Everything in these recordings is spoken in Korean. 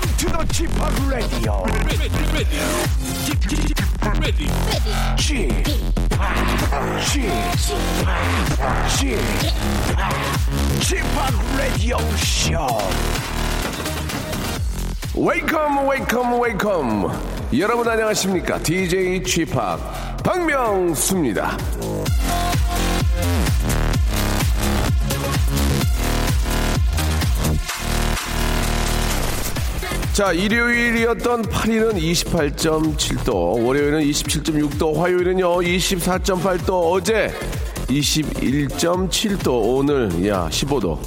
Welcome to the G-POP Radio. G-POP Radio Show. Welcome, welcome, welcome. 여러분 안녕하십니까? DJ 취팍 박명수입니다. 자, 일요일이었던 8일은 28.7도, 월요일은 27.6도, 화요일은요 24.8도, 어제 21.7도, 오늘 야 15도.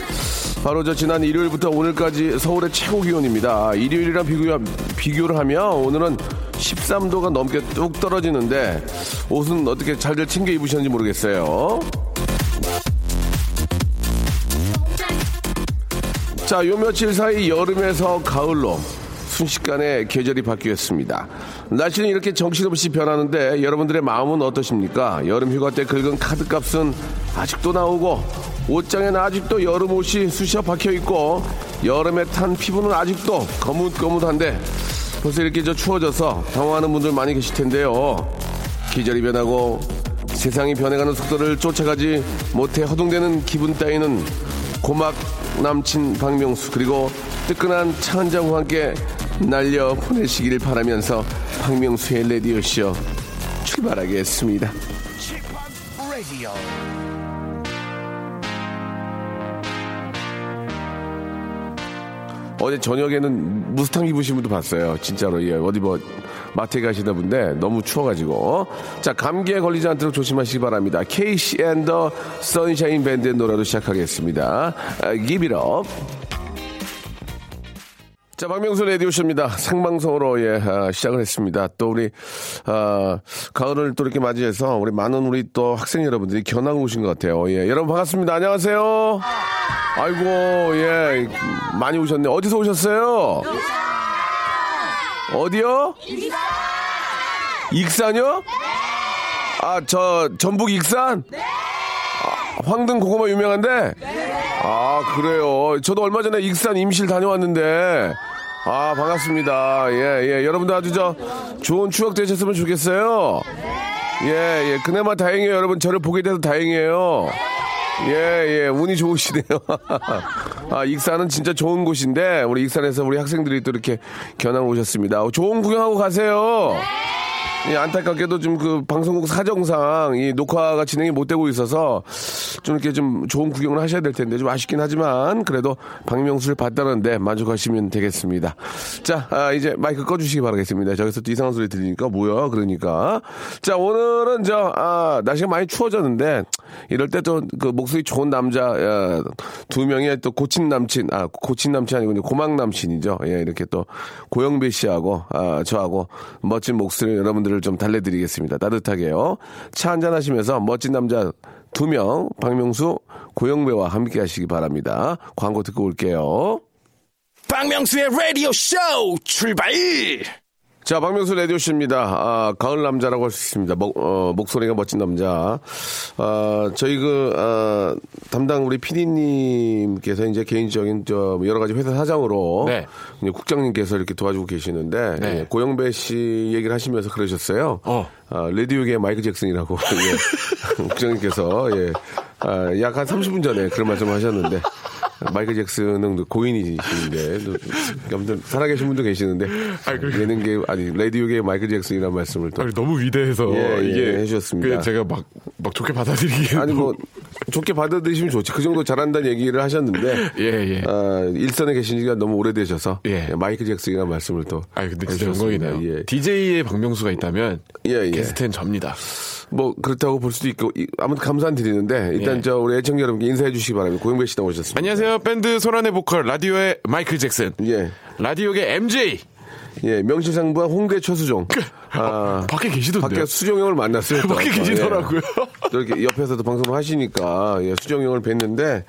바로 저 지난 일요일부터 오늘까지 서울의 최고 기온입니다. 일요일이랑 비교를 하면 오늘은 13도가 넘게 뚝 떨어지는데 옷은 어떻게 잘들 챙겨 입으셨는지 모르겠어요. 자, 요 며칠 사이 여름에서 가을로 순식간에 계절이 바뀌었습니다. 날씨는 이렇게 정신없이 변하는데 여러분들의 마음은 어떠십니까? 여름 휴가 때 긁은 카드값은 아직도 나오고 옷장에는 아직도 여름 옷이 수시로 박혀있고 여름에 탄 피부는 아직도 거뭇거뭇한데 벌써 이렇게 저 추워져서 당황하는 분들 많이 계실 텐데요. 계절이 변하고 세상이 변해가는 속도를 쫓아가지 못해 허둥대는 기분 따위는 고막 남친 박명수 그리고 뜨끈한 차 한 잔과 함께 날려 보내시길 바라면서 박명수의 라디오쇼 출발하겠습니다. 어제 저녁에는 무스탕 입으신 분도 봤어요. 진짜로. 예, 어디 뭐 마트에 가시다 분데 너무 추워가지고. 자, 감기에 걸리지 않도록 조심하시기 바랍니다. KC & the Sunshine 밴드의 노래로 시작하겠습니다. Give it up. 자, 박명수 라디오쇼입니다. 생방송으로 시작을 했습니다. 또 우리 가을을 또 이렇게 맞이해서 우리 많은 우리 또 학생 여러분들이 겨나고 오신 것 같아요. 예, 여러분 반갑습니다. 안녕하세요. 아이고, 예, 많이 오셨네. 어디서 오셨어요? 익산! 어디요? 익산! 익산요? 네! 아, 저 전북 익산? 네! 아, 황등 고구마 유명한데? 네! 아, 그래요. 저도 얼마 전에 익산 임실 다녀왔는데, 아, 반갑습니다. 예, 예. 여러분들 아주 저 좋은 추억 되셨으면 좋겠어요. 네! 예, 예. 그나마 다행이에요. 여러분, 저를 보게 돼서 다행이에요. 네! 예, 예, 운이 좋으시네요. 아, 익산은 진짜 좋은 곳인데, 우리 익산에서 우리 학생들이 또 이렇게 겨나고 오셨습니다. 좋은 구경하고 가세요. 예, 안타깝게도 좀 그 방송국 사정상 이 녹화가 진행이 못 되고 있어서 좀 이렇게 좀 좋은 구경을 하셔야 될 텐데, 좀 아쉽긴 하지만, 그래도 박명수를 봤다는데 만족하시면 되겠습니다. 자, 아, 이제 마이크 꺼주시기 바라겠습니다. 저기서 또 이상한 소리 들리니까, 뭐야, 그러니까. 자, 오늘은 날씨가 많이 추워졌는데, 이럴 때 또 그 목소리 좋은 남자, 두 명의 또 고친 남친 아니고 고막 남친이죠. 예, 이렇게 또 고영배 씨하고, 저하고 멋진 목소리 여러분들을 좀 달래드리겠습니다. 따뜻하게요. 차 한잔 하시면서 멋진 남자 두 명, 박명수, 고영배와 함께 하시기 바랍니다. 광고 듣고 올게요. 박명수의 라디오 쇼 출발! 자, 박명수 라디오쇼입니다. 아, 가을 남자라고 할 수 있습니다. 목소리가 멋진 남자. 아, 저희 담당 우리 PD님께서 이제 개인적인 여러 가지 회사 사장으로 네. 이제 국장님께서 이렇게 도와주고 계시는데 네. 예, 고영배 씨 얘기를 하시면서 그러셨어요. 아, 라디오계의 마이클 잭슨이라고 예, 국장님께서 예, 약 한 30분 전에 그런 말씀을 하셨는데. 마이클 잭슨은 고인이신데, 아무튼 살아계신 분도 계시는데, 예능계, 아니, 라디오계의 마이클 잭슨이라는 말씀을 또. 아니, 너무 위대해서 예, 이게 해주셨습니다. 제가 막 좋게 받아들이기에는. 아니, 뭐, 좋게 받아들이시면 좋지. 그 정도 잘한다는 얘기를 하셨는데, 예, 예. 아, 일선에 계신 지가 너무 오래되셔서, 예. 마이클 잭슨이라는 말씀을 또. 아니, 근데 진짜 영광이네요. 예. DJ의 박명수가 있다면, 예, 예. 게스트는 접니다. 뭐, 그렇다고 볼 수도 있고, 아무튼 감사드리는데, 일단 예. 저 우리 애청자 여러분께 인사해 주시기 바랍니다. 고영배 씨 나오셨습니다. 안녕하세요. 밴드 소란의 보컬 라디오의 마이클 잭슨 예. 라디오계 MJ 예, 명실상부한 홍대 최수종 아, 밖에 계시던데요. 밖에 수종 형을 만났어요. 밖에 계시더라고요. 예. 또 이렇게 옆에서도 방송을 하시니까, 예, 수종 형을 뵀는데,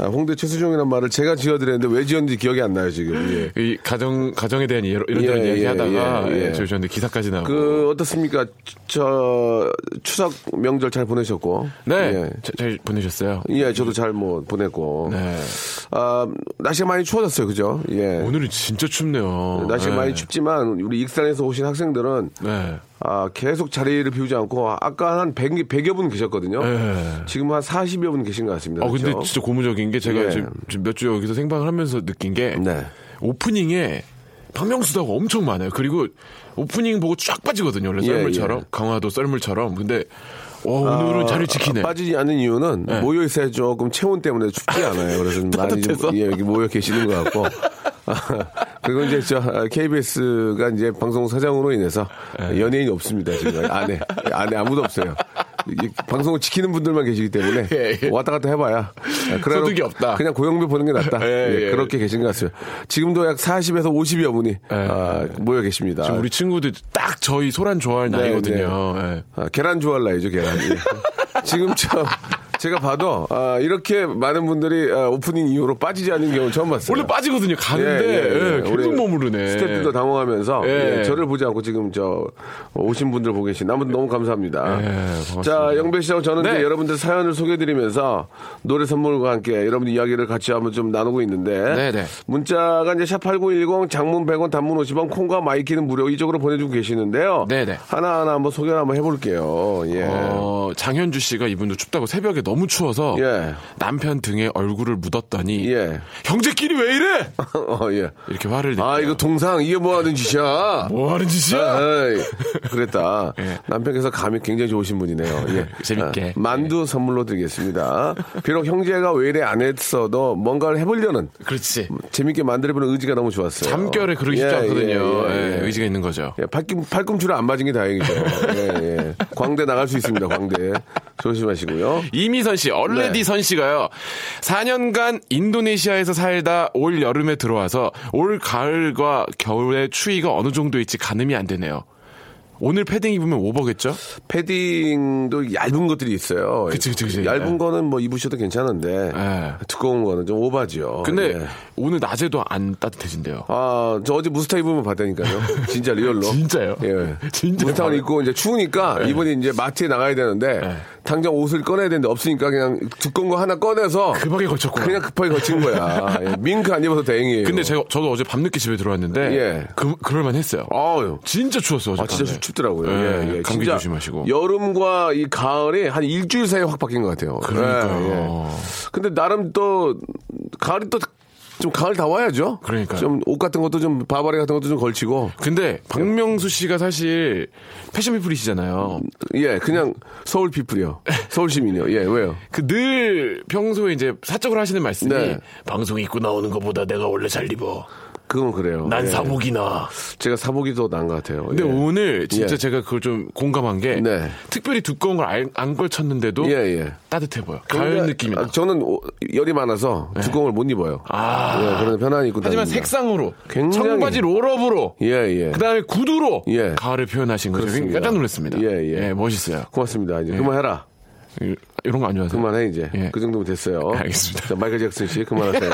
아, 홍대 최수종이라는 말을 제가 지어드렸는데 왜 지었는지 기억이 안 나요, 지금. 예. 이 가정에 대한 이런저런 얘기하다가, 예, 저희한테 기사까지 나오고. 그, 어떻습니까? 저, 추석 명절 잘 보내셨고. 네. 예. 잘 보내셨어요? 예, 저도 잘 뭐, 보냈고. 네. 아, 날씨가 많이 추워졌어요, 그죠? 예. 오늘은 진짜 춥네요. 날씨가 네. 많이 춥지만, 우리 익산에서 오신 학생들은, 네. 아, 계속 자리를 비우지 않고, 아까 한 100여 분 계셨거든요. 네. 지금 한 40여 분 계신 것 같습니다. 아, 그렇죠? 근데 진짜 고무적인 게 제가 네. 지금 몇 주 여기서 생방을 하면서 느낀 게, 네. 오프닝에 박명수다가 엄청 많아요. 그리고 오프닝 보고 쫙 빠지거든요. 원래 썰물처럼. 예, 예. 강화도 썰물처럼. 근데, 오늘은 자리 지키네. 빠지지 않는 이유는 네. 모여있어야 조금 체온 때문에 춥지 않아요. 그래서 많이 좀, 예, 여기 모여 계시는 것 같고. 그리고 이제 저 KBS가 이제 방송 사장으로 인해서 네. 연예인이 없습니다. 지금 안에 아무도 없어요. 방송을 지키는 분들만 계시기 때문에 예, 예. 왔다 갔다 해봐야 소득이 없다. 그냥 고영배 보는 게 낫다. 예, 예. 그렇게 계신 것 같아요. 지금도 약 40에서 50여 분이 예, 모여 계십니다. 지금 우리 친구들 딱 저희 소란 좋아할 네, 나이거든요. 네. 네. 아, 계란 좋아할 나이죠, 계란. 예. 지금 참 제가 봐도 이렇게 많은 분들이 오프닝 이후로 빠지지 않는 경우는 처음 봤어요. 원래 빠지거든요. 가는데 예, 예, 예. 계속 머무르네. 스태프도 당황하면서 예. 예, 저를 보지 않고 지금 저 오신 분들 보고 계신 아무튼 너무 감사합니다. 예, 자, 영배 씨하고 저는 네. 이제 여러분들 사연을 소개해드리면서 노래 선물과 함께 여러분들 이야기를 같이 한번 좀 나누고 있는데 네, 네. 문자가 이제 샵8910 장문 100원 단문 50원 콩과 마이키는 무료 이쪽으로 보내주고 계시는데요. 네, 네. 하나하나 한번 소개를 한번 해볼게요. 예. 장현주 씨가 이분도 춥다고 새벽에 너무 추워서 예. 남편 등에 얼굴을 묻었더니 예. 형제끼리 왜 이래? 예. 이렇게 화를 냈다. 아, 이거 동상 이게 뭐하는 짓이야? 뭐하는 짓이야? 에이, 그랬다. 예. 남편께서 감이 굉장히 좋으신 분이네요. 예. 재밌게 만두 예. 선물로 드리겠습니다. 비록 형제가 왜 이래 안 했어도 뭔가를 해보려는 그렇지 재밌게 만들어보는 의지가 너무 좋았어요. 잠결에 그러기 쉽지 않거든요. 예. 의지가 있는 거죠. 예. 팔꿈치를 안 맞은 게 다행이죠. 예. 예. 광대 나갈 수 있습니다. 광대 조심하시고요. 이미선 씨, 얼레디 네. 선 씨가요. 4년간 인도네시아에서 살다 올 여름에 들어와서 올 가을과 겨울의 추위가 어느 정도일지 가늠이 안 되네요. 오늘 패딩 입으면 오버겠죠? 패딩도 얇은 것들이 있어요. 그치. 얇은 네. 거는 뭐 입으셔도 괜찮은데 네. 두꺼운 거는 좀 오버지요. 근데 네. 오늘 낮에도 안 따뜻해진대요. 아, 저 어제 무스타 입으면 봤다니까요. 진짜 리얼로. 진짜요? 예, 진짜. 무스타 입고 이제 추우니까 네. 이번에 이제 마트에 나가야 되는데 네. 당장 옷을 꺼내야 되는데 없으니까 그냥 두꺼운 거 하나 꺼내서 급하게 거친 거야. 예, 밍크 안 입어서 다행이에요. 근데 저도 어제 밤늦게 집에 들어왔는데 예. 그럴만했어요. 아유, 진짜 추웠어요. 어제. 아, 진짜 춥더라고요. 예, 예. 감기 조심하시고. 여름과 이 가을이 한 일주일 사이에 확 바뀐 것 같아요. 그러니까요. 예, 예. 근데 나름 또 가을이 또 좀 가을 다 와야죠. 그러니까 좀 옷 같은 것도 좀 바바리 같은 것도 좀 걸치고. 근데 박명수 씨가 사실 패션 피플이시잖아요. 예, 그냥 서울 피플이요. 서울 시민이요. 예, 왜요? 그 늘 평소에 이제 사적으로 하시는 말씀이 네. 방송 입고 나오는 것보다 내가 원래 잘 입어. 그건 그래요. 난 예. 사복이나. 제가 사복이 더 나은 것 같아요. 근데 예. 오늘 진짜 예. 제가 그걸 좀 공감한 게 네. 특별히 두꺼운 걸 안 걸쳤는데도 예. 따뜻해 보여. 가을 느낌이 나. 저는 열이 많아서 예. 두꺼운 걸 못 입어요. 아. 예, 그래서 편안히 입고 다닙니다. 하지만 색상으로. 굉장히. 청바지 롤업으로. 예. 그 다음에 구두로. 예. 가을을 표현하신 거죠. 깜짝 놀랐습니다. 예. 멋있어요. 고맙습니다. 이제 예. 그만해라. 이런 거 안 좋아하세요? 그만해 이제. 예. 그 정도면 됐어요. 알겠습니다. 자, 마이클 잭슨 씨 그만하세요.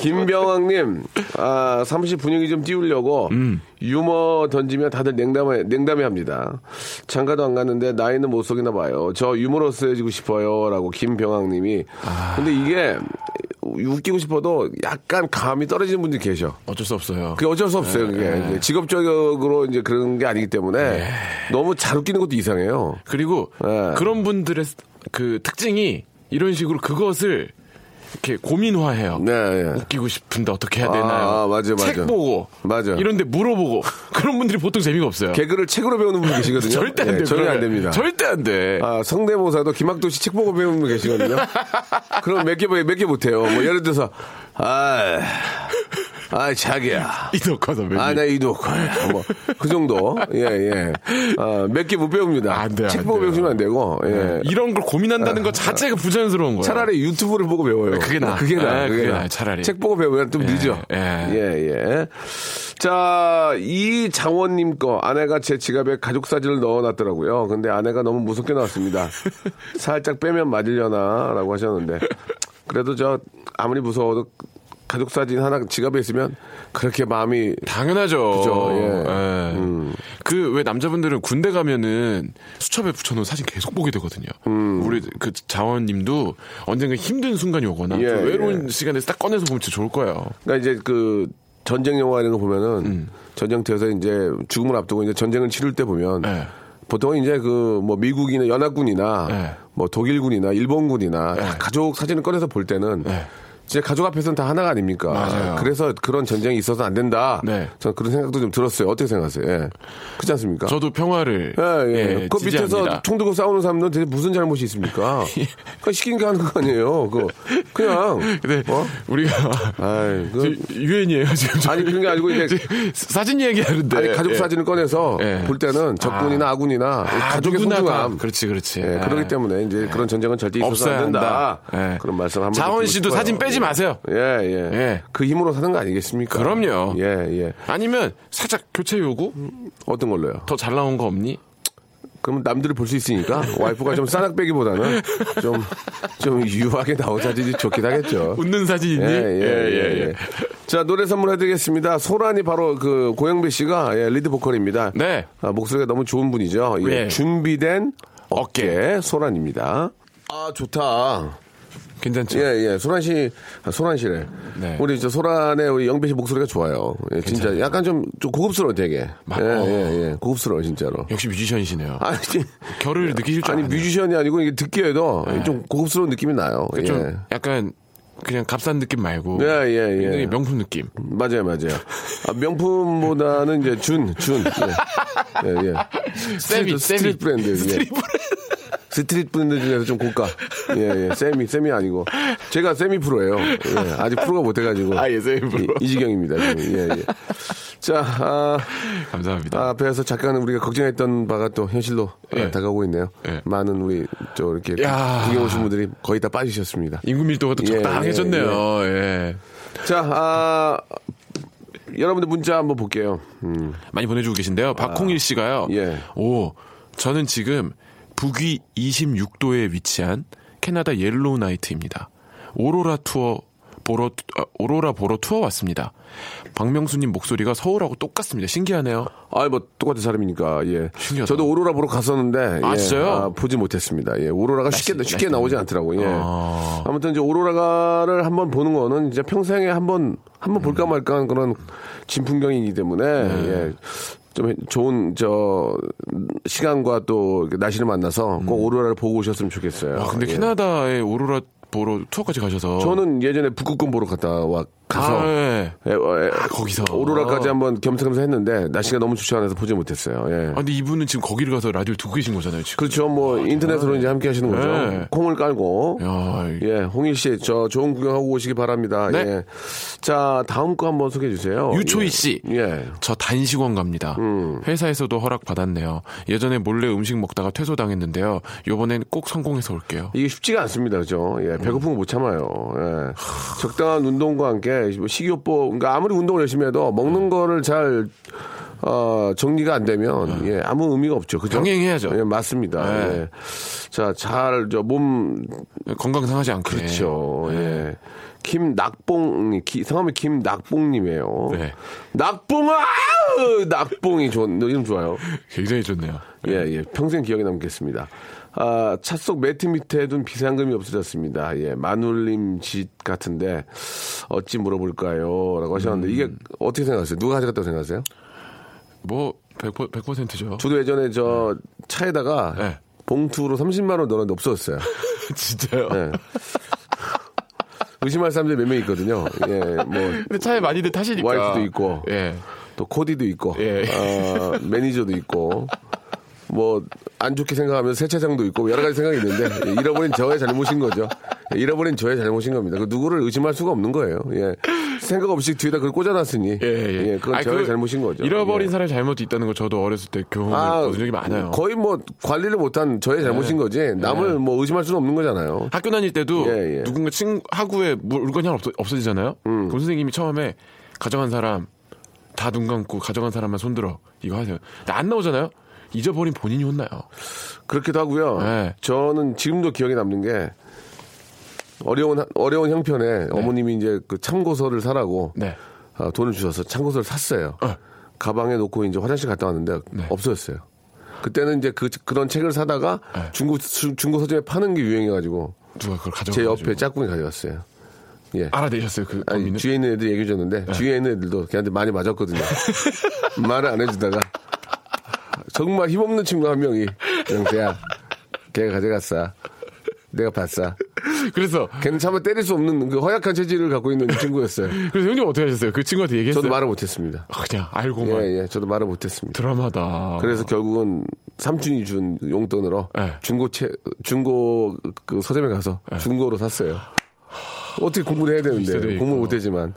김병왕님, 아, 사무실 분위기 좀 띄우려고 유머 던지면 다들 냉담해합니다. 장가도 안 갔는데 나이는 못 속이나 봐요. 저 유머러스해지고 싶어요라고 김병왕님이. 아. 근데 이게 웃기고 싶어도 약간 감이 떨어지는 분들이 계셔. 어쩔 수 없어요. 그게 어쩔 수 없어요. 그게 직업적으로 이제 그런 게 아니기 때문에 너무 잘 웃기는 것도 이상해요. 그리고 그런 분들의 그 특징이 이런 식으로 그것을 이렇게 고민화해요. 네. 웃기고 싶은데 어떻게 해야 되나요? 아, 맞아. 책 보고. 맞아. 이런데 물어보고. 그런 분들이 보통 재미가 없어요. 개그를 책으로 배우는 분이 계시거든요. 절대 안 돼요. 예, 절대 안 됩니다. 절대 안 돼. 아, 성대모사도 김학도 씨 책 보고 배우는 분 계시거든요. 그럼 몇 개 못해요. 뭐, 예를 들어서, 자기야. 이도커도 몇 개. 나 이도커야. 뭐, 그 정도. 예. 아, 몇 개 못 배웁니다. 안 돼요. 책 보고 배우시면 안 되고. 예. 이런 걸 고민한다는 것 자체가 부자연스러운 거예요. 차라리 유튜브를 보고 배워요. 그게 나아. 차라리. 책 보고 배우면 좀 늦죠. 예. 자, 이 장원님 거, 아내가 제 지갑에 가족 사진을 넣어놨더라고요. 근데 아내가 너무 무섭게 나왔습니다. 살짝 빼면 맞으려나 라고 하셨는데, 그래도 저 아무리 무서워도 가족 사진 하나 지갑에 있으면 그렇게 마음이 당연하죠. 그죠? 예. 그 왜 남자분들은 군대 가면은 수첩에 붙여놓은 사진 계속 보게 되거든요. 우리 그 자원님도 언젠가 힘든 순간이 오거나 예, 외로운 예. 시간에 딱 꺼내서 보면 진짜 좋을 거예요. 그러니까 이제 그 전쟁 영화 이런 거 보면은 전쟁터에서 이제 죽음을 앞두고 이제 전쟁을 치를 때 보면. 예. 보통 이제 그 뭐 미국이나 연합군이나 네. 뭐 독일군이나 일본군이나 네. 가족 사진을 꺼내서 볼 때는 네. 진짜 가족 앞에서는 다 하나가 아닙니까? 맞아요. 그래서 그런 전쟁이 있어서 안 된다. 네. 전 그런 생각도 좀 들었어요. 어떻게 생각하세요? 예. 그렇지 않습니까? 저도 평화를 예, 예. 예, 그 지지합니다. 밑에서 총 들고 싸우는 사람들은 대체 무슨 잘못이 있습니까? 그러니까 시킨 게 하는 거 아니에요. 그냥 근데 어? 우리가 유엔이에요 지금. 아니 그런 게 아니고 이제 사진 얘기하는데 아니, 가족 예. 사진을 꺼내서 예. 볼 때는 적군이나 아군이나 가족의 소중함. 그렇지. 예, 그렇기 때문에 이제 그런 전쟁은 절대 있어서 안 된다. 예. 그런 말씀 한번. 장원 씨도 사진 빼지. 마세요. 예. 예. 그 힘으로 사는 거 아니겠습니까? 그럼요. 예. 아니면 살짝 교체 요구? 어떤 걸로요? 더 잘 나온 거 없니? 그럼 남들을 볼 수 있으니까 와이프가 좀 싸닥 빼기보다는 좀 유하게 나온 사진이 좋긴 하겠죠. 웃는 사진 있니? 예. 자, 노래 선물해드리겠습니다. 소란이 바로 그 고영배 씨가 예, 리드 보컬입니다. 네. 아, 목소리가 너무 좋은 분이죠. 예. 예. 준비된 어깨 소란입니다. 아, 좋다. 괜찮죠? 예. 소란 씨래. 네. 우리 저 소란의 우리 영배 씨 목소리가 좋아요. 예, 진짜 약간 좀 고급스러워 되게. 예. 고급스러워 진짜로. 역시 뮤지션이시네요. 아니 결을 느끼실 줄 아니 아네요. 뮤지션이 아니고 이게 듣기에도 네. 좀 고급스러운 느낌이 나요. 예. 좀 약간 그냥 값싼 느낌 말고. 예. 굉장히 명품 느낌. 맞아요. 아, 명품보다는 이제 준. 예. 스트릿 브랜드. 스트릿 분들 중에서 좀 고가. 예. 세미 아니고. 제가 세미 프로예요. 예, 아직 프로가 못해가지고. 아, 예, 세미 프로. 이지경입니다. 예. 자, 감사합니다. 앞에서 잠깐 우리가 걱정했던 바가 또 현실로 예. 다가오고 있네요. 예. 많은 우리, 이렇게 구경 오신 분들이 거의 다 빠지셨습니다. 인구 밀도가 또 적당해졌네요. 예. 자, 여러분들 문자 한번 볼게요. 많이 보내주고 계신데요. 박홍일 씨가요. 예. 오, 저는 지금 북위 26도에 위치한 캐나다 옐로우 나이트입니다. 오로라 보러 투어 왔습니다. 박명수님 목소리가 서울하고 똑같습니다. 신기하네요. 아, 뭐 똑같은 사람이니까. 예. 신기하다. 저도 오로라 보러 갔었는데 아, 예. 진짜요? 아, 보지 못했습니다. 예. 오로라가 쉽게 나오지 않더라고요. 예. 아무튼 이제 오로라를 한번 보는 거는 이제 평생에 한번 볼까 말까 하는 그런 진풍경이기 때문에 예. 좀 좋은 저 시간과 또 날씨를 만나서 꼭 오로라를 보고 오셨으면 좋겠어요. 아, 근데 캐나다에 오로라 보러 투어까지 가셔서 저는 예전에 북극곰 보러 가서 거기서 오로라까지 한번 겸사겸사 했는데 날씨가 너무 좋지 않아서 보지 못했어요. 예. 아, 근데 이분은 지금 거기를 가서 라디오를 듣고 계신 거잖아요. 지금. 그렇죠. 뭐 인터넷으로 이제 함께 하시는 거죠. 예. 콩을 깔고 예, 홍일 씨 저 좋은 구경하고 오시기 바랍니다. 네. 예. 자, 다음 거 한번 소개해 주세요. 유초희 씨. 예. 저 단식원 갑니다. 회사에서도 허락 받았네요. 예전에 몰래 음식 먹다가 퇴소당했는데요. 이번엔 꼭 성공해서 올게요. 이게 쉽지가 않습니다. 그죠? 예. 배고픈 거 못 참아요. 예. 적당한 운동과 함께 식이요법, 그러니까 아무리 운동을 열심히 해도 먹는 거를 잘 정리가 안 되면 예, 아무 의미가 없죠. 그죠? 병행해야죠. 예, 맞습니다. 예. 예. 자, 잘 저 몸 건강 상하지 않게. 그렇죠. 예. 김낙봉, 성함이 김낙봉님이에요. 네. 낙봉아! 낙봉이 이름 좋아요. 굉장히 좋네요. 예. 평생 기억에 남겠습니다. 아, 차 속 매트 밑에 둔 비상금이 없어졌습니다. 예, 마눌님 짓 같은데 어찌 물어볼까요? 라고 하셨는데 이게 어떻게 생각하세요? 누가 가져갔다고 생각하세요? 뭐 100%죠. 저도 예전에 저 차에다가 봉투로 30만 원 넣었는데 없어졌어요. 진짜요? 네. 의심할 사람들이 몇 명 있거든요. 예, 뭐 근데 차에 많이들 타시니까 와이프도 있고, 예. 또 코디도 있고, 예. 매니저도 있고. 뭐 안 좋게 생각하면 세차장도 있고 여러 가지 생각이 있는데 잃어버린 저의 잘못인 거죠. 잃어버린 저의 잘못인 겁니다. 그 누구를 의심할 수가 없는 거예요. 예. 생각 없이 뒤에다 그걸 꽂아놨으니 예, 그건 저의 잘못인 거죠. 잃어버린 사람의 잘못이 있다는 거 저도 어렸을 때 교훈을 얻은 적이 많아요. 거의 뭐 관리를 못한 저의 잘못인 거지 남을 뭐 의심할 수는 없는 거잖아요. 학교 다닐 때도 누군가 하구에 물건이 하나 없어지잖아요. 그럼 선생님이 처음에 가져간 사람 다 눈 감고 가져간 사람만 손들어 이거 하세요. 안 나오잖아요. 잊어버린 본인이 혼나요. 그렇기도 하고요. 네. 저는 지금도 기억에 남는 게 어려운 형편에 네. 어머님이 이제 그 참고서를 사라고 네. 아, 돈을 주셔서 참고서를 샀어요. 어. 가방에 놓고 이제 화장실 갔다 왔는데 네. 없어졌어요. 그때는 이제 그런 책을 사다가 네. 중고 서점에 파는 게 유행해가지고 누가 그걸 가져가지고 제 옆에 짝꿍이 가져왔어요. 예. 알아내셨어요? 그 아니, 범인은? 뒤에 있는 애들 얘기해 줬는데 네. 뒤에 있는 애들도 걔한테 많이 맞았거든요. 말을 안 해주다가 정말 힘없는 친구 한 명이 영태야 걔가 가져갔어. 내가 봤어. 그래서 걔는 차마 때릴 수 없는 그 허약한 체질을 갖고 있는 친구였어요. 그래서 형님 어떻게 하셨어요? 그 친구한테 얘기했어요? 저도 말을 못했습니다. 그냥 알고만. 예, 저도 말을 못했습니다. 드라마다. 그래서 결국은 삼촌이 준 용돈으로 네. 중고 그 서점에 가서 네. 중고로 샀어요. 어떻게 공부를 해야 되는데 공부 못하지만.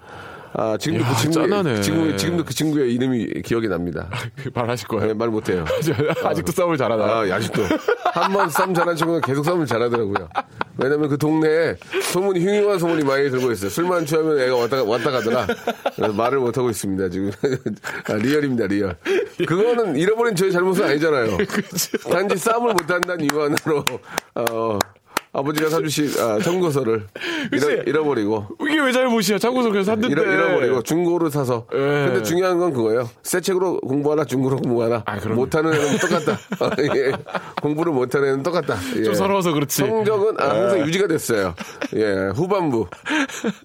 아, 지금도 야, 지금도 그 친구의 이름이 기억이 납니다. 말하실 거예요? 네, 말 못해요. 아직도 싸움을 잘하나? 아, 아직도. 한번 싸움 잘하는 친구는 계속 싸움을 잘하더라고요. 왜냐면 그 동네에 소문이, 흉흉한 소문이 많이 들고 있어요. 술만 취하면 애가 왔다 가더라. 그래서 말을 못하고 있습니다, 지금. 아, 리얼입니다, 리얼. 그거는 잃어버린 저의 잘못은 아니잖아요. 단지 싸움을 못한다는 이유 하나로, 아버지가 사주신 참고서를 잃어버리고. 이게 왜 잘못이야? 참고서 그래서 샀는데. 잃어버리고 중고로 사서. 에. 근데 중요한 건 그거예요. 새 책으로 공부하라, 중고로 공부하라. 아, 못하는 애는 똑같다. 예. 공부를 못하는 애는 똑같다. 예. 좀 서러워서 그렇지. 성적은 항상 유지가 됐어요. 예, 후반부.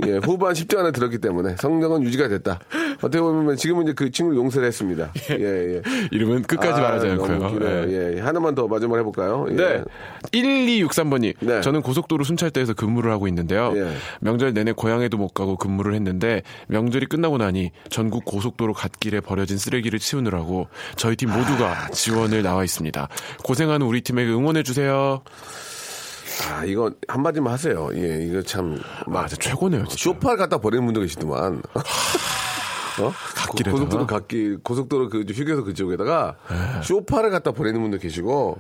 예, 후반 10대 안에 들었기 때문에 성적은 유지가 됐다. 어떻게 보면 지금은 이제 그 친구를 용서를 했습니다. 예, 예. 이름은 끝까지 말하지 않고요. 예. 예, 하나만 더 마지막으로 해볼까요? 예. 네. 1263번이. 네. 저는 고속도로 순찰대에서 근무를 하고 있는데요. 예. 명절 내내 고향에도 못 가고 근무를 했는데 명절이 끝나고 나니 전국 고속도로 갓길에 버려진 쓰레기를 치우느라고 저희 팀 모두가 지원을 나와 있습니다. 고생하는 우리 팀에게 응원해 주세요. 아, 이거 한마디만 하세요. 예, 이거 참 맞아 최고네요. 진짜. 쇼파를 갖다 버리는 분도 계시더만. 어? 갓길에다가? 고속도로 갓길, 고속도로 그 휴게소 그쪽에다가 에. 쇼파를 갖다 버리는 분도 계시고.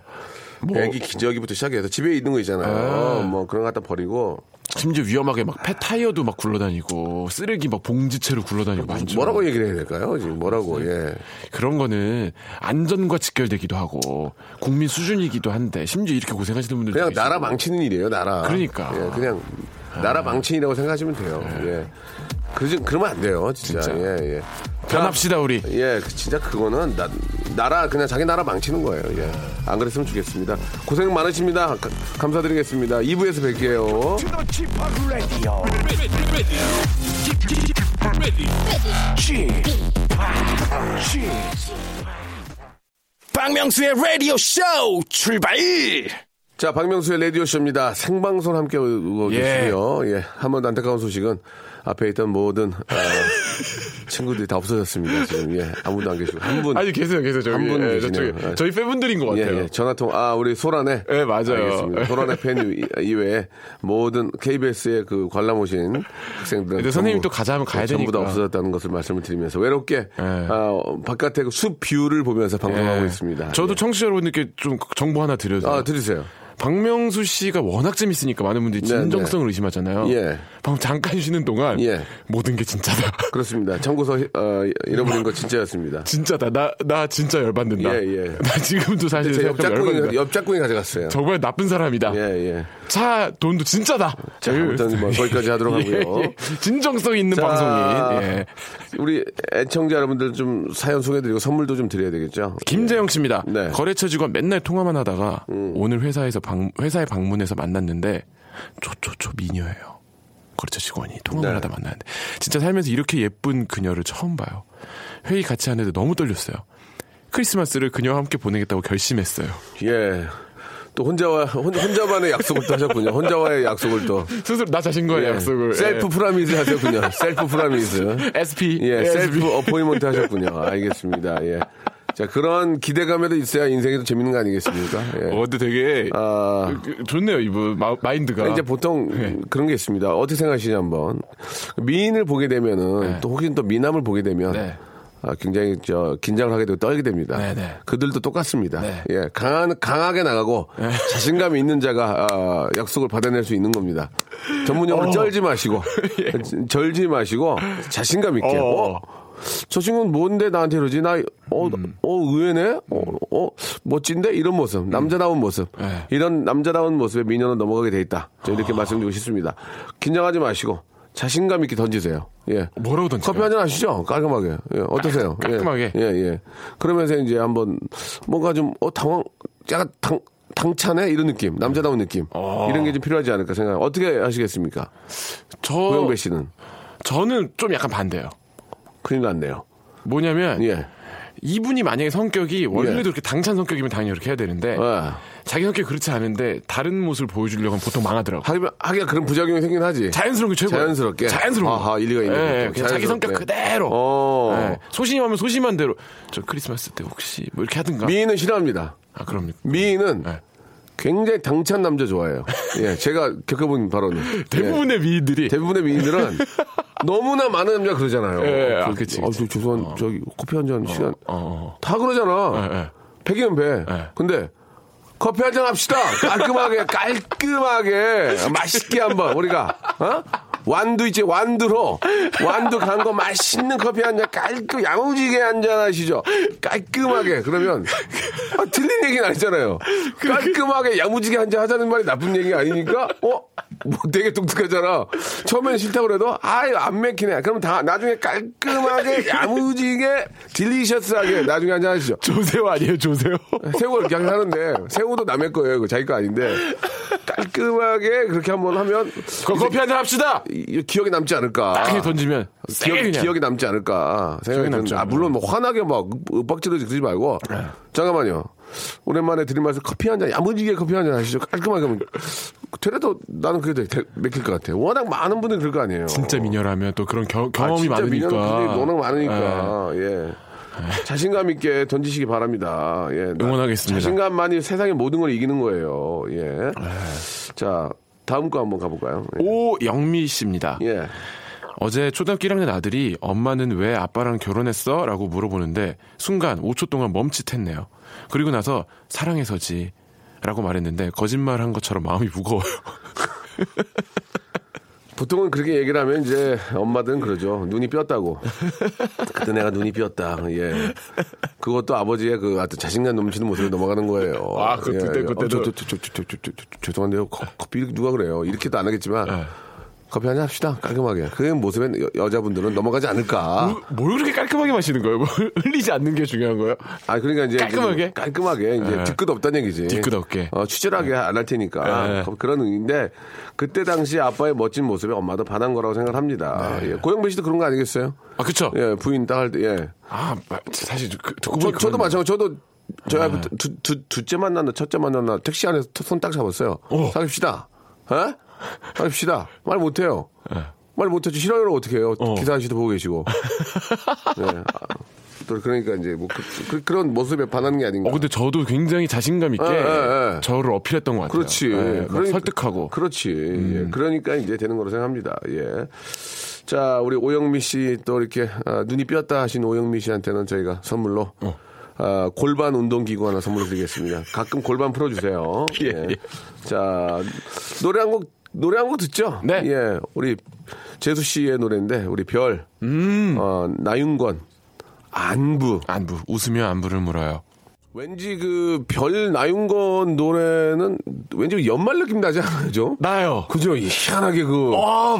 뭐, 애기 기저귀부터 시작해서 집에 있는 거 있잖아요. 뭐 그런 거 갖다 버리고 심지어 위험하게 막 폐 타이어도 막 굴러다니고 쓰레기 막 봉지채로 굴러다니고 뭐라고 얘기를 해야 될까요? 지금 뭐라고? 예. 그런 거는 안전과 직결되기도 하고 국민 수준이기도 한데 심지어 이렇게 고생하시는 분들 그냥 나라 망치는 일이에요. 나라. 그러니까 예, 그냥 나라 망치이라고 생각하시면 돼요. 예. 그러면 안 돼요, 진짜. 예, 예. 변합시다 우리. 예, 진짜 그거는 나라 그냥 자기 나라 망치는 거예요. 예. 안 그랬으면 좋겠습니다. 고생 많으십니다. 감사드리겠습니다. 2부에서 뵐게요. 박명수의 라디오 쇼 출발. 자, 박명수의 라디오 쇼입니다. 생방송 함께 오고 계시고요. 예, 한 번 더 안타까운 소식은. 앞에 있던 모든 친구들이 다 없어졌습니다. 지금 예, 아무도 안 계시고 한 분 아니 계세요 저기 한 분 예, 계시네요. 저쪽에, 저희 팬분들인 것 같아요. 예, 예. 전화통 우리 소란의 예 맞아요. 알겠습니다. 소란의 팬 이외에 모든 KBS의 그 관람 오신 학생들 선생님 또 가자 하면 가야 되니까 전부 다 없어졌다는 것을 말씀을 드리면서 외롭게 예. 바깥의 숲 뷰를 보면서 방송하고 예. 있습니다. 저도 예. 청취자 여러분들께 좀 정보 하나 드려요. 드리세요. 박명수 씨가 워낙 재밌으니까 많은 분들이 진정성을 의심하잖아요. 예. 방금 잠깐 쉬는 동안 예. 모든 게 진짜다. 그렇습니다. 참고서 잃어버린 거 진짜였습니다. 진짜다. 나 진짜 열받는다. 예, 예. 나 지금도 사실 옆짝꿍이 가져갔어요. 정말 나쁜 사람이다. 예, 예. 차 돈도 진짜다. 자, 일단 뭐 거기까지 하도록 하고요. 예, 예. 진정성 있는 방송인. 예. 우리 애청자 여러분들 좀 사연 소개드리고 선물도 좀 드려야 되겠죠. 김재영 씨입니다. 네. 거래처 직원 맨날 통화만 하다가 오늘 회사에서 회사에 방문해서 만났는데 저 미녀예요. 거래처 직원이 통화를 네. 하다 만났는데 진짜 살면서 이렇게 예쁜 그녀를 처음 봐요. 회의 같이 하는데 너무 떨렸어요. 크리스마스를 그녀와 함께 보내겠다고 결심했어요. 예. 또 혼자만의 약속을 또 하셨군요. 혼자와의 약속을 또 스스로 나 자신과의 예. 약속을 셀프 예. 프라미즈 하셨군요. 셀프 프라미즈 SP 예 SP. 셀프 어포인먼트 하셨군요. 알겠습니다. 예. 자, 그런 기대감에도 있어야 인생이 더 재밌는 거 아니겠습니까? 예. 근데 되게, 좋네요, 이분, 마인드가. 이제 보통 네. 그런 게 있습니다. 어떻게 생각하시냐, 한번. 미인을 보게 되면은, 네. 또 혹시 또 미남을 보게 되면, 네. 굉장히 긴장을 하게 되고 떨게 됩니다. 네네. 그들도 똑같습니다. 네. 예, 강하게 나가고 네. 자신감이 있는 자가 약속을 받아낼 수 있는 겁니다. 전문용어로 쩔지 마시고 자신감 있게. 저 친구는 뭔데 나한테 이러지? 의외네? 멋진데? 이런 모습. 남자다운 모습. 네. 이런 남자다운 모습에 미녀는 넘어가게 돼 있다. 저 이렇게 말씀드리고 싶습니다. 긴장하지 마시고 자신감 있게 던지세요. 예. 뭐라고 던지세요? 커피 한잔 하시죠? 깔끔하게. 예. 어떠세요? 깔끔하게. 예, 예. 그러면서 이제 한번 뭔가 좀, 당차네? 이런 느낌. 남자다운 느낌. 이런 게 좀 필요하지 않을까 생각해요. 어떻게 하시겠습니까? 고영배 씨는? 저는 좀 약간 반대예요. 큰일 났네요. 뭐냐면, 예. 이분이 만약에 성격이 원래도 이렇게 당찬 성격이면 당연히 이렇게 해야 되는데 자기 성격이 그렇지 않은데 다른 모습을 보여주려고 하면 보통 망하더라고요. 하기가 그런 부작용이 생긴 하지. 자연스러운 게 최고예요. 자연스럽게. 자연스러운 거. 아하, 일리가 있는 예, 거. 자기 성격 그대로. 예, 소심하면 소심한 대로. 저 크리스마스 때 혹시 뭐 이렇게 하든가. 미인은 싫어합니다. 아, 그럼요. 미인은 굉장히 당찬 남자 좋아해요. 예, 제가 겪어본 바로는. 대부분의 미인들이. 대부분의 미인들은 너무나 많은 남자 그러잖아요. 예, 그렇겠지. 죄송한, 저기, 커피 한 잔 시간. 다 그러잖아. 백이면 배. 근데, 커피 한 잔 합시다. 깔끔하게, 맛있게 한번, 우리가. 어? 완두 있지, 완두 간 거 맛있는 커피 한 잔, 야무지게 한 잔 하시죠. 깔끔하게. 그러면, 틀린 얘기는 아니잖아요. 깔끔하게, 야무지게 한 잔 하자는 말이 나쁜 얘기가 아니니까, 되게 독특하잖아. 처음에는 싫다고 그래도, 아유, 안 맥히네. 그럼 나중에 깔끔하게, 야무지게, 딜리셔스하게 나중에 한 잔 하시죠. 조세호 아니에요, 조세호? 새우 이렇게 하는데, 새우도 남의 거예요. 그거 자기 거 아닌데. 깔끔하게 그렇게 한번 하면. 커피 한 잔 합시다! 기억이 남지 않을까. 딱 던지면. 기억이 남지 않을까. 생각이 드는데. 물론 뭐 화나게 막 윽박지르지 그러지 말고. 잠깐만요. 오랜만에 드린 말씀 커피 한 잔, 야무지게 커피 한 잔 하시죠. 깔끔하게 하면. 그래도 나는 그게 더 맥힐 것 같아요. 워낙 많은 분들이 그럴 거 아니에요. 진짜 미녀라면 또 그런 경험이 진짜 많으니까. 미녀는 워낙 많으니까. 예. 자신감 있게 던지시기 바랍니다. 예. 응원하겠습니다. 자신감만이 세상의 모든 걸 이기는 거예요. 예. 자, 다음 거 한번 가볼까요? 예. 오영미 씨입니다. 예. 어제 초등학교 1학년 아들이 엄마는 왜 아빠랑 결혼했어? 라고 물어보는데 순간 5초 동안 멈칫했네요. 그리고 나서 사랑해서지 라고 말했는데 거짓말한 것처럼 마음이 무거워요. 보통은 그렇게 얘기를 하면 이제 엄마들은 그러죠. 눈이 삐었다고. 그때 내가 눈이 삐었다. 예. 그것도 아버지의 그 아주 자신감 넘치는 모습으로 넘어가는 거예요. 아, 그때도. 죄송한데요. 커피 누가 그래요? 이렇게도 안 하겠지만. 네. 커피 한잔 합시다. 깔끔하게. 그 모습에 여자분들은 넘어가지 않을까. 뭘 그렇게 깔끔하게 마시는 거예요? 뭐 흘리지 않는 게 중요한 거예요? 아, 그러니까 이제. 깔끔하게. 이제 뒤끝 없다는 얘기지. 뒤끝 없게. 취재하게 안 할 테니까. 그런 의미인데, 그때 당시 아빠의 멋진 모습에 엄마도 반한 거라고 생각을 합니다. 네. 예. 고영배 씨도 그런 거 아니겠어요? 아, 그쵸. 예, 부인 딱 할 때, 예. 아, 사실. 저도 마찬가지. 저희 아빠 둘째 만났나, 첫째 만났나, 택시 안에서 손 딱 잡았어요. 사귀시다. 어? 합시다. 말 못해요. 네. 말 못하지. 싫어요. 어떻게 해요? 기사 아저씨도 보고 계시고. 네. 또 그러니까 이제 뭐 그런 모습에 반하는 게 아닌가. 근데 저도 굉장히 자신감 있게 저를 어필했던 것 같아요. 그렇지. 네. 그러니까, 설득하고. 그렇지. 예. 그러니까 이제 되는 거로 생각합니다. 예. 자, 우리 오영미 씨 또 이렇게 눈이 삐었다 하신 오영미 씨한테는 저희가 선물로. 골반 운동기구 하나 선물로 드리겠습니다. 가끔 골반 풀어주세요. 예. 예. 자, 노래 한 곡 듣죠? 네. 예. 우리 재수 씨의 노래인데, 우리 별. 나윤권. 안부. 웃으며 안부를 물어요. 왠지 그 별 나윤건 노래는 왠지 연말 느낌 나지 않아요? 나요. 그죠? 희한하게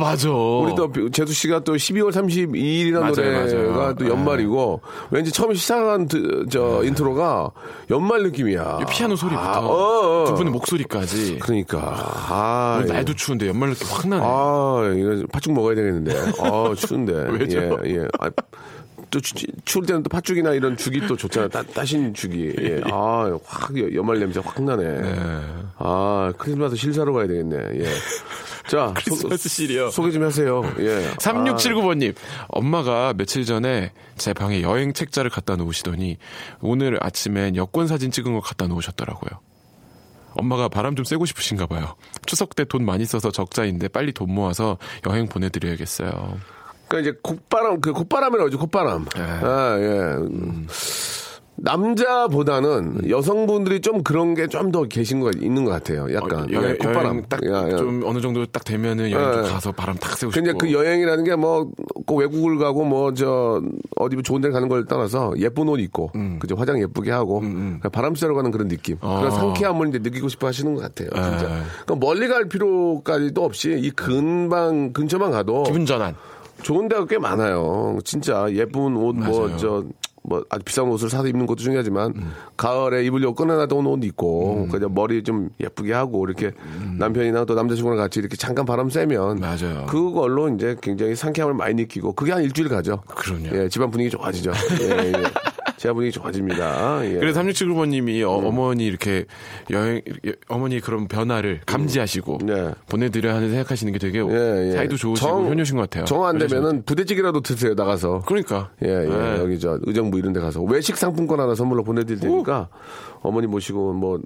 맞아. 우리 또 제수 씨가 또 12월 32일이라는 노래가 또 연말이고 왠지 처음 시작한 인트로가 연말 느낌이야. 피아노 소리부터 두 분의 목소리까지. 그러니까. 날도 추운데 연말 느낌 확 나네. 이거 팥죽 먹어야 되겠는데. 추운데. 왜죠? 예. 또 추울 때는 또 팥죽이나 이런 죽이 또 좋잖아요. 따신 죽이. 예. 확 연말 냄새 확 나네. 네. 크리스마스 실 사러 가야 되겠네. 예. 자, 크리스마스 실이요. 소개 좀 하세요. 예. 3679번님. 엄마가 며칠 전에 제 방에 여행 책자를 갖다 놓으시더니 오늘 아침엔 여권 사진 찍은 거 갖다 놓으셨더라고요. 엄마가 바람 좀 쐬고 싶으신가 봐요. 추석 때 돈 많이 써서 적자인데 빨리 돈 모아서 여행 보내드려야겠어요. 그러니까 이제 콧바람이라고 하죠. 콧바람. 예. 남자보다는 여성분들이 좀 그런 게 좀 더 계신 거 있는 것 같아요. 약간 콧바람 딱 좀 어느 정도 딱 되면은 여행 좀 가서 바람 딱 쐬고 싶고. 그 여행이라는 게 뭐 꼭 외국을 가고 뭐 저 어디 좋은 데 가는 걸 떠나서 예쁜 옷 입고 그죠 화장 예쁘게 하고 바람 쐬러 가는 그런 느낌. 그런 상쾌함을 이제 느끼고 싶어 하시는 것 같아요. 진짜. 그러니까 멀리 갈 필요까지도 없이 이 근처만 가도 기분 전환. 좋은 데가 꽤 많아요. 진짜 예쁜 옷 뭐 저 아주 비싼 옷을 사서 입는 것도 중요하지만 가을에 입으려고 꺼내놨던 옷 입고 그냥 머리 좀 예쁘게 하고 이렇게 남편이나 또 남자친구랑 같이 이렇게 잠깐 바람 쐬면 맞아요. 그걸로 이제 굉장히 상쾌함을 많이 느끼고 그게 한 일주일 가죠. 그럼요. 예, 집안 분위기 좋아지죠. 예, 예. 집안 분위기 좋아집니다. 예. 그래서 3679번님이 어머니 이렇게 여행 어머니 그런 변화를 감지하시고 네. 보내드려야 하는 생각하시는 게 되게 예, 예. 사이도 좋으시고 효녀신 것 같아요. 정 안 되면은 부대찌개라도 드세요 나가서. 그러니까 예예 예. 여기 저 의정 뭐 이런 데 가서 외식 상품권 하나 선물로 보내드릴 테니까 어머니 모시고 뭐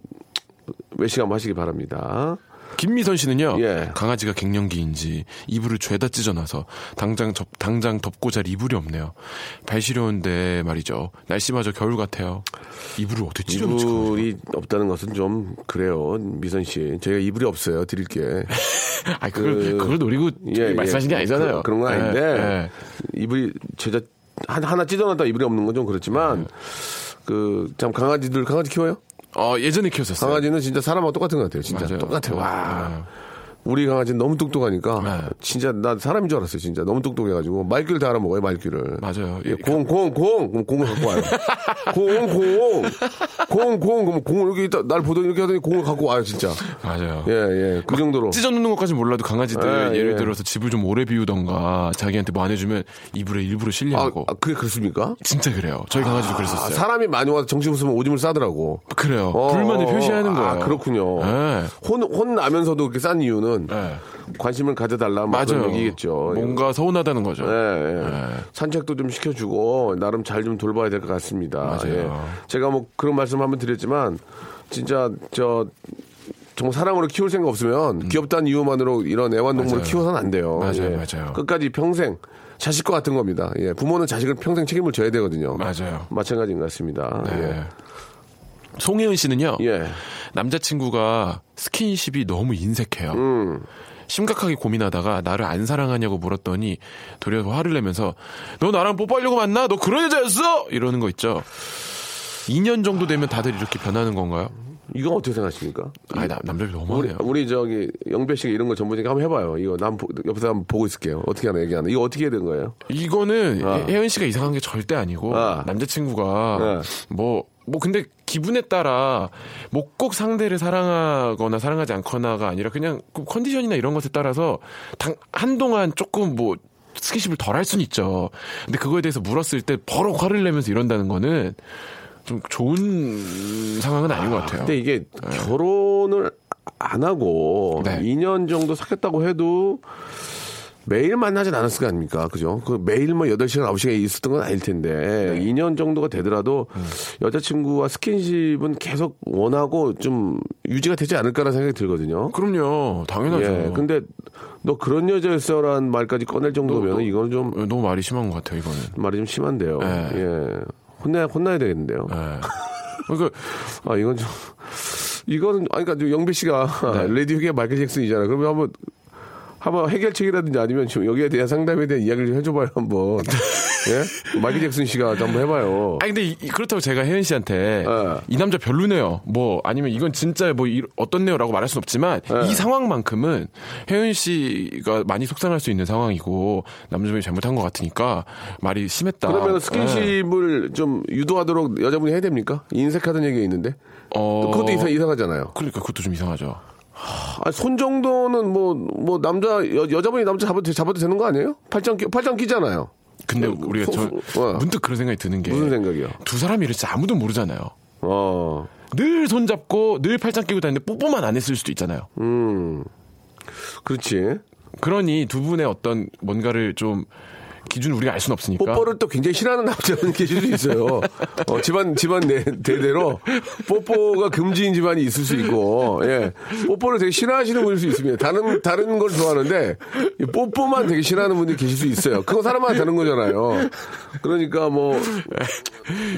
외식 한번 하시기 바랍니다. 김미선 씨는요. 예. 강아지가 갱년기인지 이불을 죄다 찢어놔서 당장 덮고 잘 이불이 없네요. 발 시려운데 말이죠. 날씨마저 겨울 같아요. 이불을 어떻게 찢어놓지? 이불이 없다는 것은 좀 그래요. 미선 씨. 저희가 이불이 없어요. 드릴게. 아, 그걸 노리고 예, 말씀하신 게 아니잖아요. 그런 건 아닌데 예. 이불이 죄다 하나 찢어놨다 이불이 없는 건 좀 그렇지만 그 참 강아지 키워요? 예전에 키웠었어요. 강아지는 진짜 사람하고 똑같은 것 같아요. 진짜 맞아요. 똑같아요. 와. 네. 우리 강아지는 너무 똑똑하니까 네. 진짜 나 사람인 줄 알았어요. 진짜 너무 똑똑해가지고 말귀를 다 알아먹어요. 말귀를. 맞아요. 예, 공을 갖고 와요. 그럼 공을 여기 있다 날 보더니 이렇게 하더니 공을 갖고 와요. 진짜. 맞아요. 예. 그 정도로 찢어놓는 것까지 몰라도 강아지들 예를 들어서 집을 좀 오래 비우던가 자기한테 뭐 안 해주면 이불에 일부러 실려하고. 그게 그렇습니까? 진짜 그래요. 저희 강아지도 그랬었어요. 사람이 많이 와서 정신 없으면 오줌을 싸더라고. 그래요. 불만을 표시하는 거예요. 그렇군요. 네. 혼 나면서도 그렇게 싼 이유는. 네. 관심을 가져달라 맞아요. 얘기겠죠. 뭔가 서운하다는 거죠. 네. 산책도 좀 시켜주고 나름 잘 좀 돌봐야 될 것 같습니다. 맞아요. 예. 제가 뭐 그런 말씀 한번 드렸지만 진짜 저 정말 사랑으로 키울 생각 없으면 귀엽다는 이유만으로 이런 애완동물을 키워서는 안 돼요. 맞아요. 예. 맞아요. 끝까지 평생 자식과 같은 겁니다. 예. 부모는 자식을 평생 책임을 져야 되거든요. 맞아요. 마찬가지인 것 같습니다. 네. 예. 송혜은 씨는요. 예. 남자친구가 스킨십이 너무 인색해요. 심각하게 고민하다가 나를 안 사랑하냐고 물었더니 도리어 화를 내면서 너 나랑 뽀뽀하려고 만나? 너 그런 여자였어? 이러는 거 있죠. 2년 정도 되면 다들 이렇게 변하는 건가요? 이건 어떻게 생각하십니까? 남자들이 너무하네요. 우리 저기 영배 씨가 이런 거 전문적인 한번 해봐요. 이거 옆에서 한번 보고 있을게요. 어떻게 하나 얘기하나. 이거 어떻게 해야 되는 거예요? 이거는 혜은 씨가 이상한 게 절대 아니고 남자친구가 뭐 근데 기분에 따라 뭐 꼭 상대를 사랑하거나 사랑하지 않거나가 아니라 그냥 컨디션이나 이런 것에 따라서 한동안 조금 뭐 스킨십을 덜 할 수는 있죠. 근데 그거에 대해서 물었을 때 바로 화를 내면서 이런다는 거는 좀 좋은 상황은 아닌 것 같아요. 근데 이게 결혼을 안 하고 2년 정도 사귀었다고 해도 매일 만나진 않았을 거 아닙니까? 그죠? 매일 뭐 8시간, 9시간에 있었던 건 아닐 텐데, 2년 정도가 되더라도 여자친구와 스킨십은 계속 원하고 좀 유지가 되지 않을까라는 생각이 들거든요. 그럼요. 당연하죠. 예, 근데 너 그런 여자였어라는 말까지 꺼낼 정도면 이건 좀. 너무 말이 심한 것 같아요, 이거는. 말이 좀 심한데요. 네. 예. 혼나야 되겠는데요. 네. 그러니까. 그러니까 영배 씨가 네. 레디 휴게 마이클 잭슨이잖아. 그러면 한번 해결책이라든지 아니면 지금 여기에 대한 상담에 대한 이야기를 좀 해줘봐요 한번. 예? 마이클 잭슨 씨가 한번 해봐요. 아니 근데 그렇다고 제가 혜은 씨한테 이 남자 별로네요. 뭐 아니면 이건 진짜 뭐 어떻네요라고 말할 수는 없지만 이 상황만큼은 혜은 씨가 많이 속상할 수 있는 상황이고 남자분이 잘못한 것 같으니까 말이 심했다. 그러면 스킨십을 좀 유도하도록 여자분이 해야 됩니까? 인색하던 얘기가 있는데. 그것도 이상하잖아요. 그러니까 그것도 좀 이상하죠. 손 정도는 뭐 남자 여자분이 남자 잡아도 되는 거 아니에요? 팔짱 끼잖아요. 근데 우리가 문득 그런 생각이 드는 게 무슨 생각이요? 두 사람이 이랬지 아무도 모르잖아요. 늘 손 잡고 늘 팔짱 끼고 다니는데 뽀뽀만 안 했을 수도 있잖아요. 그렇지. 그러니 두 분의 어떤 뭔가를 좀 기준 우리가 알 수는 없으니까. 뽀뽀를 또 굉장히 싫어하는 남자는 기준이 있어요. 집안 대대로 뽀뽀가 금지인 집안이 있을 수 있고, 예, 뽀뽀를 되게 싫어하시는 분일 수 있습니다. 다른 걸 좋아하는데 뽀뽀만 되게 싫어하는 분들이 계실 수 있어요. 그거 사람마다 다른 거잖아요. 그러니까 뭐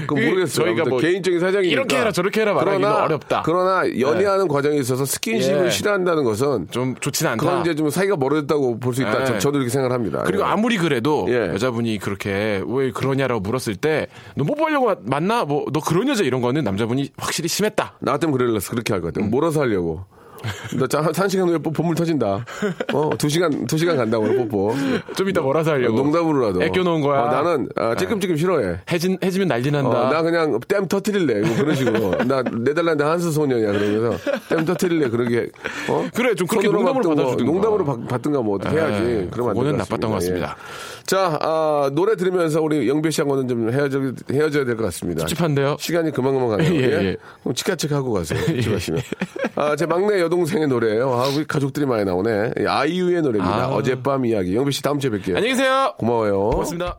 그 모르겠어요. 저희가 뭐 개인적인 사정이니까 이렇게 해라 저렇게 해라 말하기는 어렵다. 그러나 연애하는 과정에 있어서 스킨십을 싫어한다는 것은 좀 좋진 않다. 그건 이제 좀 사이가 멀어졌다고 볼 수 있다. 저도 이렇게 생각을 합니다. 그리고 아무리 그래도 여자분이 그렇게 왜 그러냐라고 물었을 때 너 뽀뽀하려고 만나? 뭐 너 그런 여자 이런 거는 남자분이 확실히 심했다. 나 때문에 그랬어. 그렇게 할 것 같아요. 몰아서 하려고. 너 한 시간 후에 뽀물 터진다. 두 시간 간다고 뽀뽀. 좀 이따 몰아서 하려고. 농담으로라도. 애껴놓은 거야. 나는 찔끔찔끔 싫어해. 해지면 난리 난다. 나 그냥 땜 터트릴래. 뭐 그런 식으로. 나 네덜란드 한스 소년이야. 그러면서 땜 터트릴래. 그러게. 그래 좀 그렇게 농담으로 받아주든가. 농담으로 받든가 뭐 해야지. 그러면 오늘 나빴던 것 같습니다. 예. 자 노래 들으면서 우리 영배 씨하고는 좀 헤어져야 될 것 같습니다. 찝찝한데요. 시간이 그만 가네요. 예. 그럼 치카치카 하고 가세요. 집하시면. 제 막내 여동생의 노래예요. 우리 가족들이 많이 나오네. 아이유의 노래입니다. 어젯밤 이야기. 영배 씨 다음 주에 뵐게요. 안녕히 계세요. 고마워요. 고맙습니다.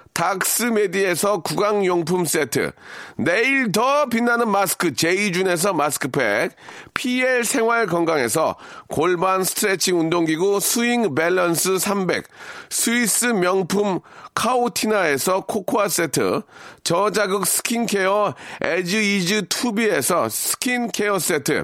닥스메디에서 구강용품 세트, 내일 더 빛나는 마스크 제이준에서 마스크팩, PL 생활건강에서 골반 스트레칭 운동기구 스윙 밸런스 300, 스위스 명품 카오티나에서 코코아 세트, 저자극 스킨케어 에즈이즈 투비에서 스킨케어 세트,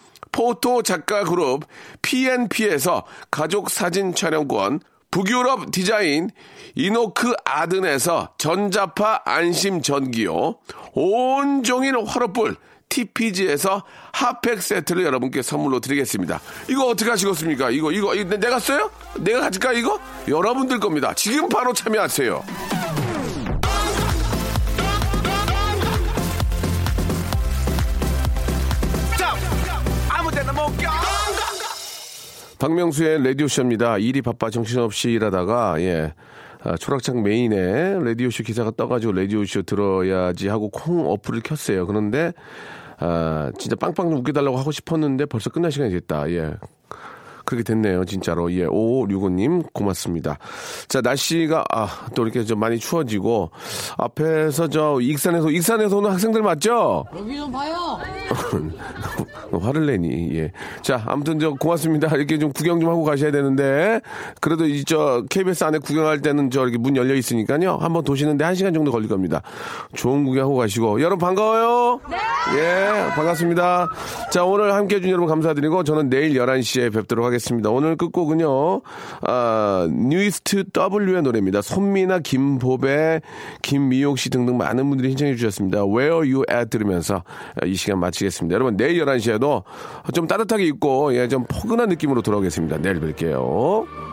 포토 작가 그룹 PNP에서 가족 사진 촬영권, 북유럽 디자인 이노크 아든에서 전자파 안심 전기요, 온종일 화로불 TPG에서 핫팩 세트를 여러분께 선물로 드리겠습니다. 이거 어떻게 하시겠습니까? 이거 내가 써요? 내가 가질까 이거? 여러분들 겁니다. 지금 바로 참여하세요. 박명수의 라디오쇼입니다. 일이 바빠 정신없이 일하다가 초락창 메인에 라디오쇼 기사가 떠가지고 라디오쇼 들어야지 하고 콩 어플을 켰어요. 그런데 진짜 빵빵 웃겨달라고 하고 싶었는데 벌써 끝날 시간이 됐다. 그렇게 됐네요. 진짜로. 5565님 고맙습니다. 자, 날씨가 또 이렇게 좀 많이 추워지고 앞에서 저 익산에서 오는 학생들 맞죠? 여기 좀 봐요. 화를 내니. 자, 아무튼 저 고맙습니다. 이렇게 좀 구경 좀 하고 가셔야 되는데 그래도 이 저 KBS 안에 구경할 때는 저 이렇게 문 열려 있으니까요. 한번 도시는데 1시간 정도 걸릴 겁니다. 좋은 구경하고 가시고 여러분 반가워요. 네. 반갑습니다. 자, 오늘 함께 해준 여러분 감사드리고 저는 내일 11시에 뵙도록 하겠습니다. 오늘 끝곡은요. 뉴이스트 W의 노래입니다. 손미나, 김보배, 김미옥 씨 등등 많은 분들이 신청해 주셨습니다. Where You At 들으면서 이 시간 마치겠습니다. 여러분 내일 11시에도 좀 따뜻하게 입고 좀 포근한 느낌으로 돌아오겠습니다. 내일 뵐게요.